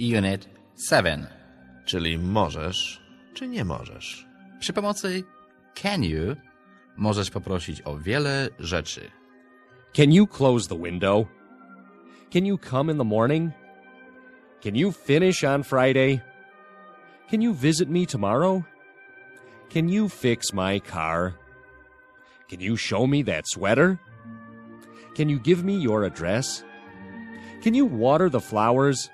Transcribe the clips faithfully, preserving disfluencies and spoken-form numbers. Unit siedem. Czyli możesz, czy nie możesz. Przy pomocy can you możesz poprosić o wiele rzeczy. Can you close the window? Can you come in the morning? Can you finish on Friday? Can you visit me tomorrow? Can you fix my car? Can you show me that sweater? Can you give me your address? Can you water the flowers?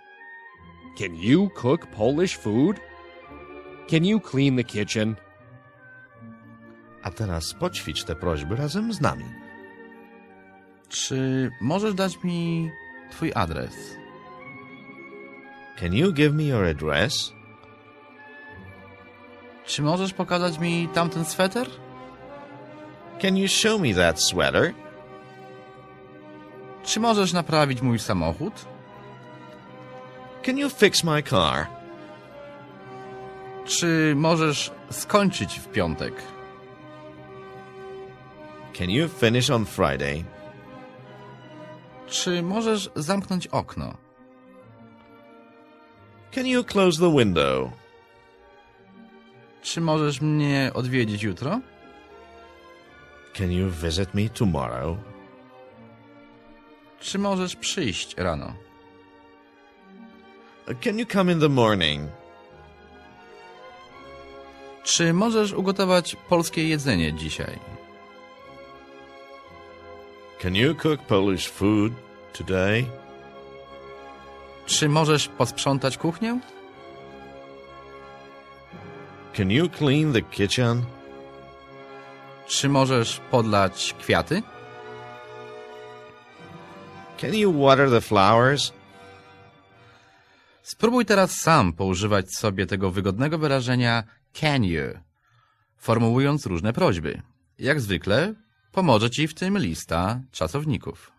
Can you cook Polish food? Can you clean the kitchen? A teraz poćwicz te prośby razem z nami. Czy możesz dać mi twój adres? Can you give me your address? Czy możesz pokazać mi tamten sweter? Can you show me that sweater? Czy możesz naprawić mój samochód? Can you fix my car? Czy możesz skończyć w piątek? Can you finish on Friday? Czy możesz zamknąć okno? Can you close the window? Czy możesz mnie odwiedzić jutro? Can you visit me tomorrow? Czy możesz przyjść rano? Can you come in the morning? Czy możesz ugotować polskie jedzenie dzisiaj? Can you cook Polish food today? Czy możesz posprzątać kuchnię? Can you clean the kitchen? Czy możesz podlać kwiaty? Can you water the flowers? Spróbuj teraz sam poużywać sobie tego wygodnego wyrażenia can you, formułując różne prośby. Jak zwykle pomoże ci w tym lista czasowników.